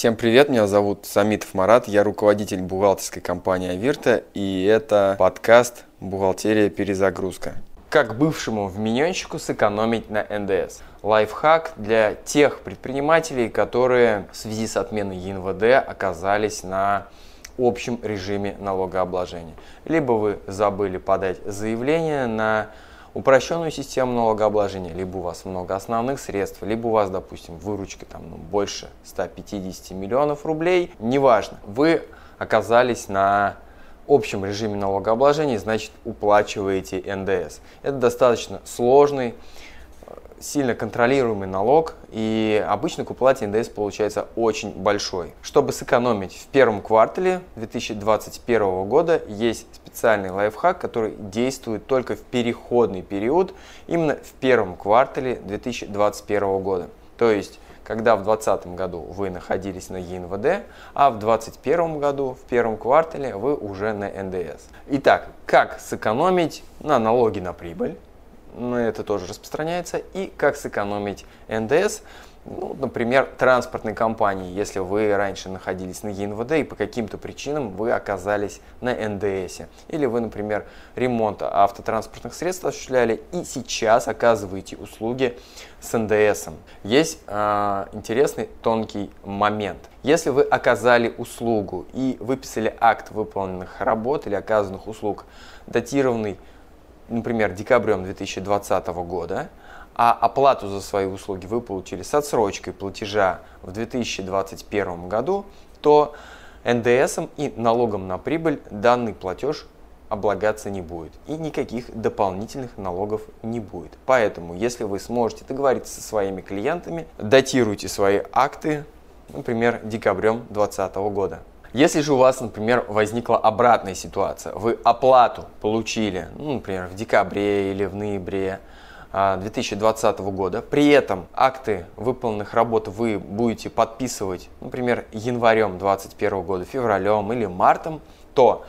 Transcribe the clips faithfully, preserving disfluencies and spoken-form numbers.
Всем привет, меня зовут Самитов Марат, я руководитель бухгалтерской компании «Авирта», и это подкаст «Бухгалтерия-Перезагрузка». Как бывшему вмененщику сэкономить на эн дэ эс? Лайфхак для тех предпринимателей, которые в связи с отменой е эн вэ дэ оказались на общем режиме налогообложения. Либо вы забыли подать заявление на упрощенную систему налогообложения, либо у вас много основных средств, либо у вас, допустим, выручки там, ну, больше ста пятидесяти миллионов рублей, неважно, вы оказались на общем режиме налогообложения, значит, уплачиваете эн дэ эс. Это достаточно сложный, сильно контролируемый налог, и обычно к уплате эн дэ эс получается очень большой. Чтобы сэкономить в первом квартале две тысячи двадцать первого года, есть специальный лайфхак, который действует только в переходный период, именно в первом квартале две тысячи двадцать первого года. То есть, когда в две тысячи двадцатом году вы находились на е эн вэ дэ, а в две тысячи двадцать первом году, в первом квартале, вы уже на эн дэ эс. Итак, как сэкономить на налоге на прибыль? На это тоже распространяется. И как сэкономить эн дэ эс, ну, например, транспортной компании, если вы раньше находились на е эн вэ дэ и по каким-то причинам вы оказались на эн дэ эс. Или вы, например, ремонт автотранспортных средств осуществляли и сейчас оказываете услуги с эн дэ эс. Есть э, интересный тонкий момент. Если вы оказали услугу и выписали акт выполненных работ или оказанных услуг, датированный, например, декабрем две тысячи двадцатого года, а оплату за свои услуги вы получили с отсрочкой платежа в две тысячи двадцать первом году, то эн дэ эсом и налогом на прибыль данный платеж облагаться не будет. И никаких дополнительных налогов не будет. Поэтому, если вы сможете договориться со своими клиентами, датируйте свои акты, например, декабрем две тысячи двадцатого года. Если же у вас, например, возникла обратная ситуация, вы оплату получили, ну, например, в декабре или в ноябре две тысячи двадцатого года, при этом акты выполненных работ вы будете подписывать, например, январем две тысячи двадцать первого года, февралем или мартом, то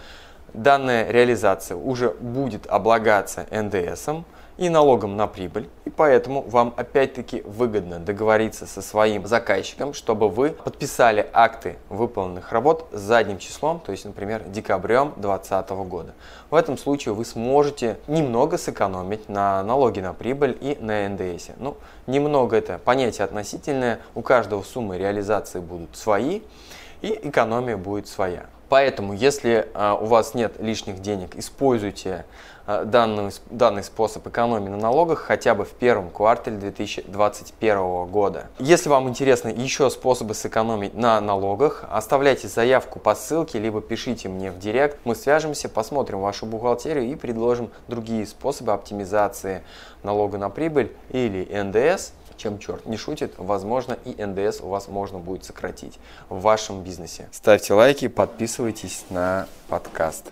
данная реализация уже будет облагаться эн дэ эсом и налогом на прибыль, и поэтому вам опять-таки выгодно договориться со своим заказчиком, чтобы вы подписали акты выполненных работ задним числом, то есть, например, декабрем две тысячи двадцатого года. В этом случае вы сможете немного сэкономить на налоге на прибыль и на эн дэ эс. Ну, немного — это понятие относительное, у каждого суммы реализации будут свои, и экономия будет своя. Поэтому, если а, у вас нет лишних денег, используйте а, данный, данный способ экономии на налогах хотя бы в первом квартале две тысячи двадцать первого года. Если вам интересны еще способы сэкономить на налогах, оставляйте заявку по ссылке, либо пишите мне в директ. Мы свяжемся, посмотрим вашу бухгалтерию и предложим другие способы оптимизации налога на прибыль или эн дэ эс. Чем черт не шутит, возможно, и эн дэ эс у вас можно будет сократить в вашем бизнесе. Ставьте лайки, подписывайтесь на подкаст.